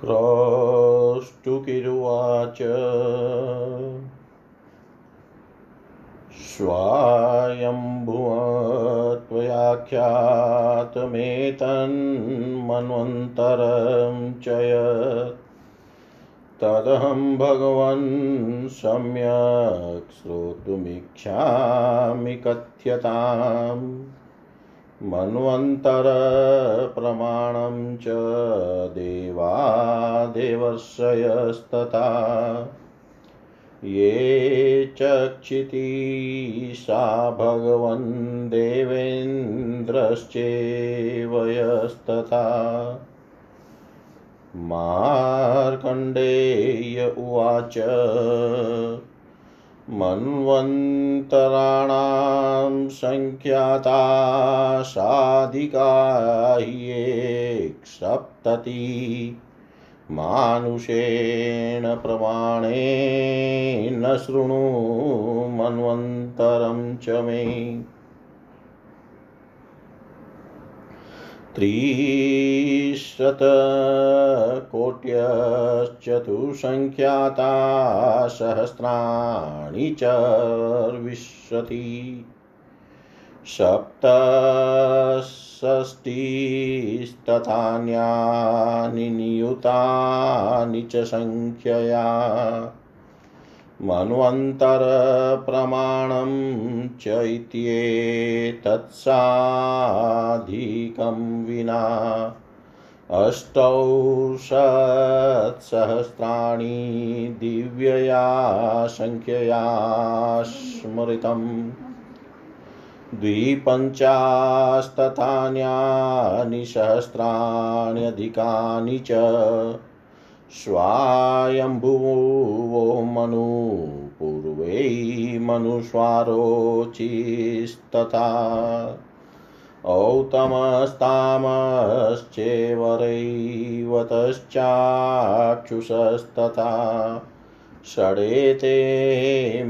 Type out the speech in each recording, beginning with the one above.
क्रौष्टुकिरुवाच स्वायम्भुवत्वयाख्यातमेतन्मन्वन्तरं च यत् तदहं भगवन् सम्यक् श्रोतुमिच्छामि कथ्यताम् मन्वन्तर प्रमाणं च देवा देवर्षयस्तथा ये चक्षिति सा भगवन् देवेन्द्रश्चेवयस्तथा मार्कण्डेय उवाच मन्वन्तराणां संख्याता साधिका ह्येकसप्ततिः मानुषेण प्रमाणेन शृणु मन्वन्तरं च मे त्रिशतकोट्यश्चतुसंख्याता सहस्राणि चर्विशति सप्तषष्टिस्तथान्यानि नियुतानि च संख्यया मन्वन्तर प्रमाणं च इत्येतत् साधिकं विना अष्टौ सहस्राणि दिव्यया संख्यया स्मृतम् द्विपञ्चाशतान्यानि सहस्राण्यधिकानि च स्वायम्भुवो मनु पूर्वै मनुस्वारोचिस्तथा औतमस्तामश्चेवरैवतश्चाक्षुषस्तथा षडेते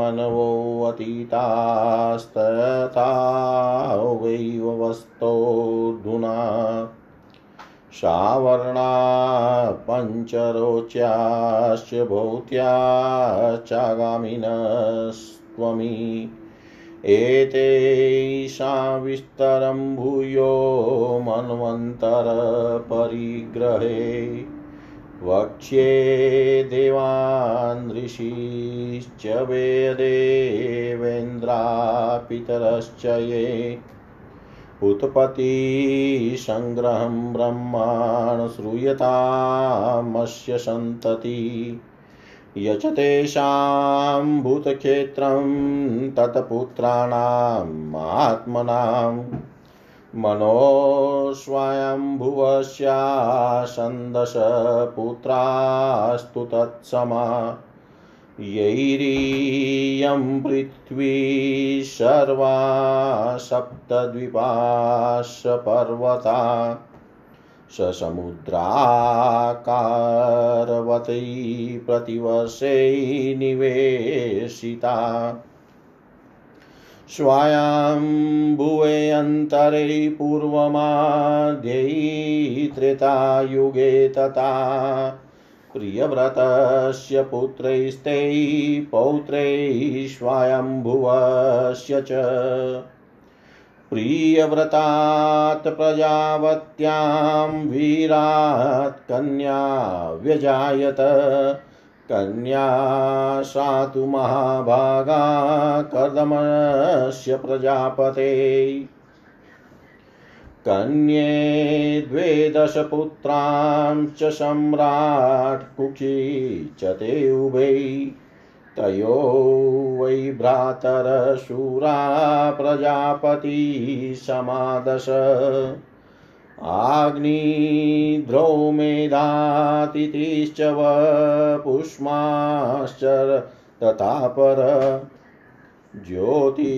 मनवो अतीतास्तथा वैववस्तो धुना सावर्णा पंचरोच्याश्च भौत्याश्चागामिनस्त्वमी एतेषां विस्तरं भूयो मन्वन्तर परिग्रहे वक्ष्ये देवान् ऋषीश्च वेदेवेन्द्रापितरश्च ये उत्पत्ति संग्रहं ब्रह्माण श्रूयतामस्य संतति यचतेषां भूतक्षेत्रं तत्पुत्राणाम् आत्मनां मनो स्वयंभुवस्या संदश पुत्रास्तु तत्समा यैरियं पृथ्वी सर्वा सप्तद्वीपाश्च पर्वता समुद्राकारवती प्रतिवर्षे निवेशिता स्वायम्भुवेऽन्तरे पूर्वमाद्यै त्रेतायुगे तथा प्रियव्रतस्य पुत्रैस्ते पौत्रैः स्वायम्भुवस्य च प्रियव्रतात् प्रजावत्यां वीरात् कन्या व्यजायत कन्या सा तु महाभागा कर्दमस्य प्रजापतेः कन्ये द्वेदशपुत्रां च सम्राट् कुक्षी च ते उभे तयो वै भ्रातरशूरा प्रजापति समादश आग्निध्रो मेधातिथिश्च वपुष्माश्च तथा पर ज्योति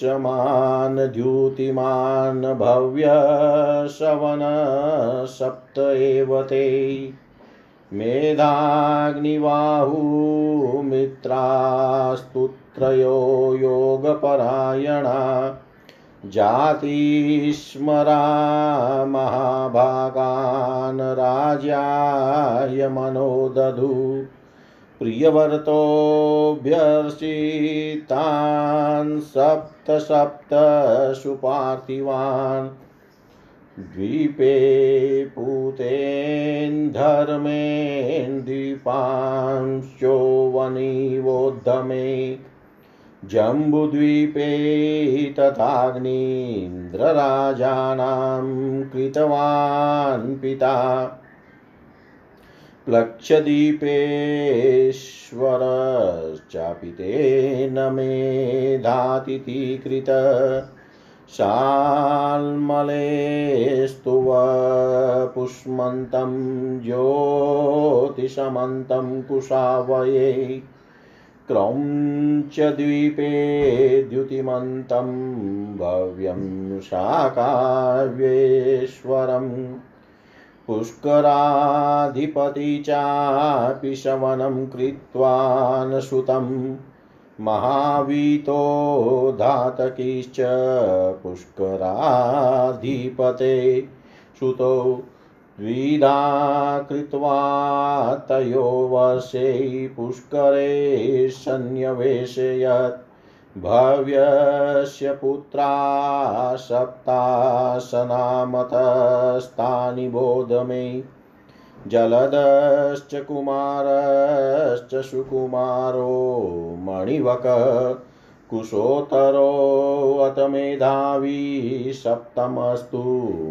शमान द्युतिमान भव्य शवन सप्त एवते मेधाग्निवाहु मित्रास्तुत्रयो योगपरायणा जाति स्मरा महाभागान राजाय मनोदधु प्रियवर्तो भ्यर्षितान् सप्त सप्त सुपार्थिवान् द्वीपे पूतेन धर्मेन दीपांश्चोवनिवोद्धमे जम्बुद्वीपे तथाग्नीन्द्रराजानां कृतवान् पिता प्लक्षदीपेश्वरश्चापितेन मेधातिथिकृत शाल्मलेस्तु पुष्मन्तं ज्योतिषमन्तं कुशावये क्रौञ्चद्वीपे द्युतिमन्तं भव्यं शाकाव्येश्वरम् पुष्कराधिपति चापि शवनं कृत्वा न सुतं महावीतो धातकीश्च पुष्कराधिपते सुतो द्विधा कृत्वा तयो वशे पुष्करे सन्निवेशयत् भव्यस्य पुत्रा सप्तासनामतस्तानि बोध मे जलदश्च कुमारश्च सुकुमारो मणिवक कुशोतरो अत मेधावी सप्तमस्तु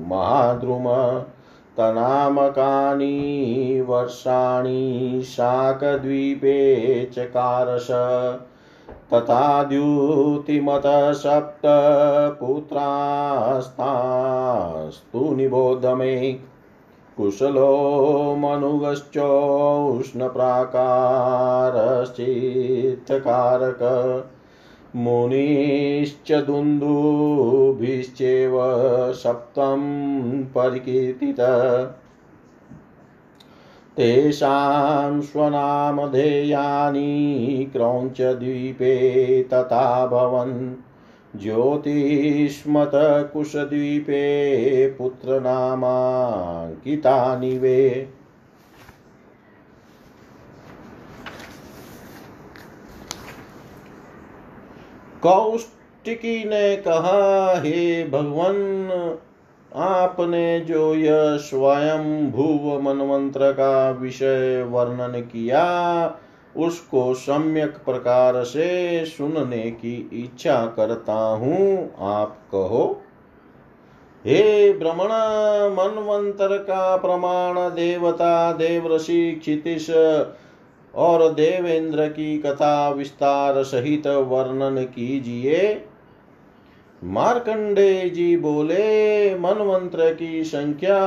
महाद्रुम तनामकानि वर्षाणि शाकद्वीपे चकारश तथा द्युतिमत सप्त पुत्रास्तास्तु निबोध मे कुशलो मनुगश्चोष्णप्राकारश्चित्तकारक मुनिश्च दुन्दुभिश्चैव सप्तं परिकीर्तितः तेषां स्वनामधेयानि क्रौञ्चद्वीपे तथा भवन् ज्योतिष्मत कुशद्वीपे पुत्रनामाङ्कितानि वे कौष्टिकी ने कहा, हे भगवान, आपने जो यह स्वयं भूव मनमंत्र का विषय वर्णन किया उसको सम्यक प्रकार से सुनने की इच्छा करता हूँ। आप कहो। हे ब्रह्मण, मनमंत्र का प्रमाण देवता देवर्षि क्षितिश और देवेंद्र की कथा विस्तार सहित वर्णन कीजिए। मार्कंडेय जी बोले, मनमंत्र की संख्या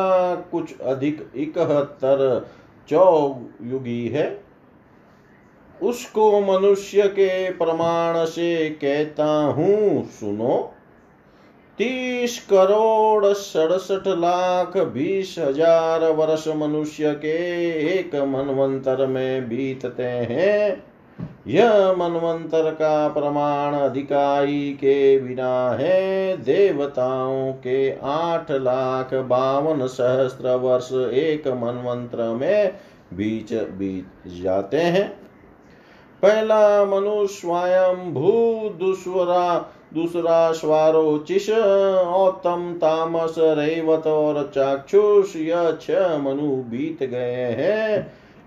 कुछ अधिक 71 चौयुगी है। उसको मनुष्य के प्रमाण से कहता हूँ, सुनो। 30,67,20,000 वर्ष मनुष्य के एक मनमंत्र में बीतते हैं। यह मनमंत्र का प्रमाण अधिकाई के बिना है। देवताओं के 8,52,000 वर्ष एक मनमंत्र में बीत जाते हैं। पहला मनुष्य स्वयंभू, दूसरा स्वारोचिष, औतम, तामस, रेवत और चाक्षुष, यह 6 मनु बीत गए हैं।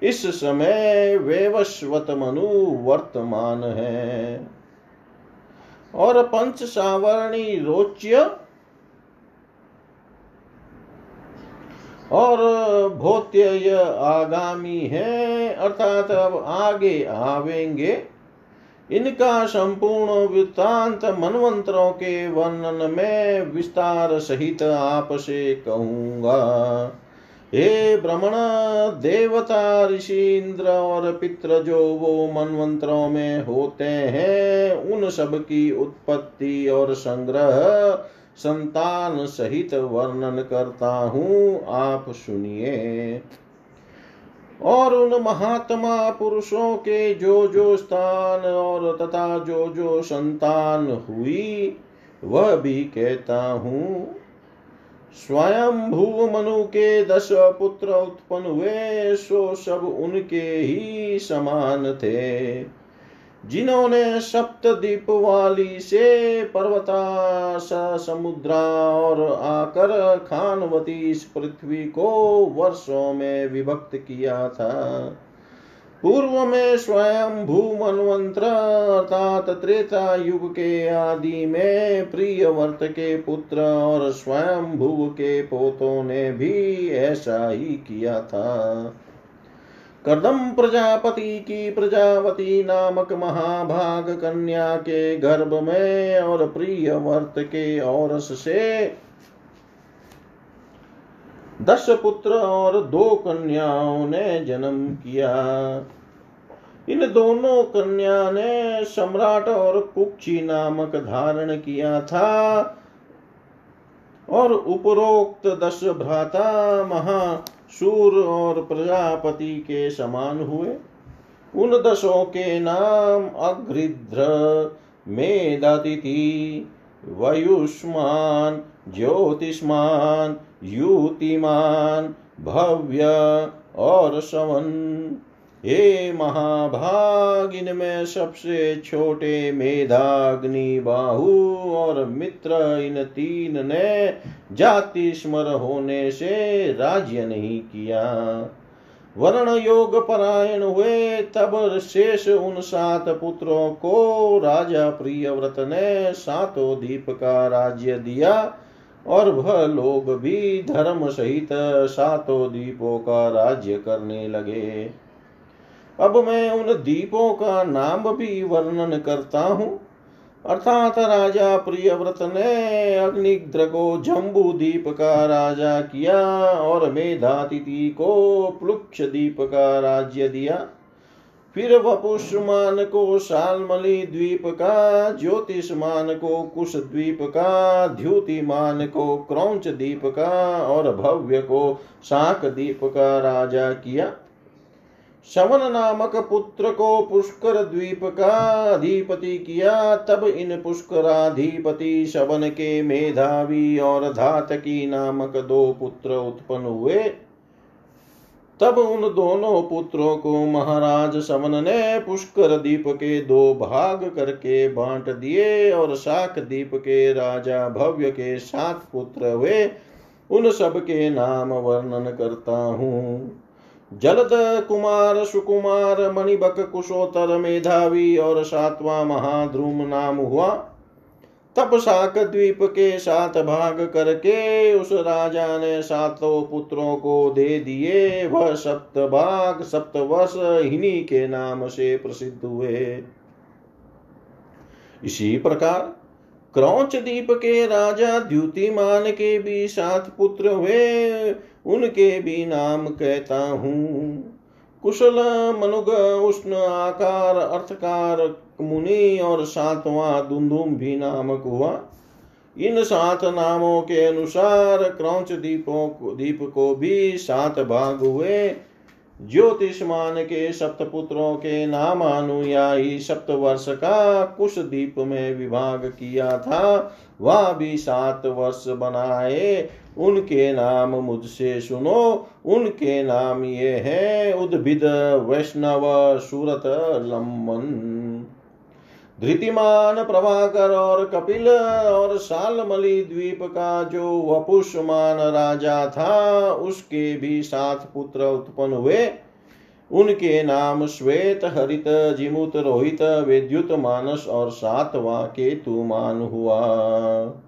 इस समय वेवस्वत मनु वर्तमान है। और पंच सावर्णी रोच्य और भोत्य यह आगामी है, अर्थात अब आगे आवेंगे। इनका संपूर्ण वृत्तांत मनवंतरों के वर्णन में विस्तार सहित आपसे कहूंगा। हे ब्रह्मण, देवता, ऋषि, इंद्र और पित्र जो वो मनमंत्रों में होते हैं, उन सब की उत्पत्ति और संग्रह संतान सहित वर्णन करता हूँ, आप सुनिए। और उन महात्मा पुरुषों के जो जो स्थान और तथा जो जो संतान हुई वह भी कहता हूँ। स्वयंभू मनु के 10 पुत्र उत्पन्न हुए, सो सब उनके ही समान थे, जिन्होंने सप्तद्वीप वाली से पर्वता समुद्रा और आकर खानवती इस पृथ्वी को वर्षों में विभक्त किया था। पूर्व में स्वयं भूमन्वंत्र अर्थात त्रेता युग के आदि में प्रियवर्त के पुत्र और स्वयं भू के पोतों ने भी ऐसा ही किया था। कदम प्रजापति की प्रजावती नामक महाभाग कन्या के गर्भ में और प्रियवर्त के औरस से 10 पुत्र और 2 कन्याओं ने जन्म किया। इन दोनों कन्या ने सम्राट और कुक्षी नामक धारण किया था और उपरोक्त 10 भ्राता महा शूर और प्रजापति के समान हुए। उन 10 के नाम अग्रिध्र, मेधातिथि, वयुष्मान, ज्योतिष्मान, युतिमान, भव्य और श्रवण। हे महाभाग, इनमें सबसे छोटे मेधाग्नि बाहु और मित्र इन 3 ने जाति स्मर होने से राज्य नहीं किया, वर्ण योग परायण हुए। तब शेष उन 7 पुत्रों को राजा प्रियव्रत ने 7 द्वीप का राज्य दिया और वह लोग भी धर्म सहित 7 द्वीपों का राज्य करने लगे। अब मैं उन द्वीपों का नाम भी वर्णन करता हूँ। अर्थात राजा प्रियव्रत ने अग्निद्र को जम्बू द्वीप का राजा किया और मेधातिथि को प्लुक्ष द्वीप का राज्य दिया। फिर वपुष्मान को शालमली द्वीप का, ज्योतिषमान को कुश द्वीप का, द्युतिमान को क्रौंच द्वीप का और भव्य को शाक द्वीप का राजा किया। शवन नामक पुत्र को पुष्कर द्वीप का अधिपति किया। तब इन पुष्कराधिपति शवन के मेधावी और धातकी नामक 2 पुत्र उत्पन्न हुए। तब उन दोनों पुत्रों को महाराज शवन ने पुष्कर द्वीप के 2 भाग करके बांट दिए और शाक द्वीप के राजा भव्य के 7 पुत्र हुए। उन सब के नाम वर्णन करता हूँ। जलद कुमार, सुकुमार, मणिबक, कुशोत्तर, मेधावी और 7वां महाद्रुम नाम हुआ। तब शाक द्वीप के 7 भाग करके उस राजा ने 7 पुत्रों को दे दिए। वह सप्तभाग सप्तवर्ष इन्हीं के नाम से प्रसिद्ध हुए। इसी प्रकार क्रौंच द्वीप के राजा द्युतिमान के भी 7 पुत्र हुए। उनके भी नाम कहता हूँ। कुशल, मनुग, उष्ण, आकार, अर्थकार, मुनि और 7वां दुंदुम भी नामक हुआ। इन 7 नामों के अनुसार क्रौंच द्वीप को भी 7 भाग हुए। ज्योतिषमान के 7 पुत्रों के नामानुयायी सप्तवर्ष का कुश द्वीप में विभाग किया था, वह भी 7 वर्ष बनाए। उनके नाम मुझसे सुनो। उनके नाम ये हैं: उद्भिद, वैष्णव, सूरत, लंबन, धृतिमान, प्रभाकर और कपिल। और शालमली द्वीप का जो वपुष्मान राजा था, उसके भी 7 पुत्र उत्पन्न हुए। उनके नाम श्वेत, हरित, जिमुत, रोहित, विद्युत, मानस और 7वां केतुमान हुआ।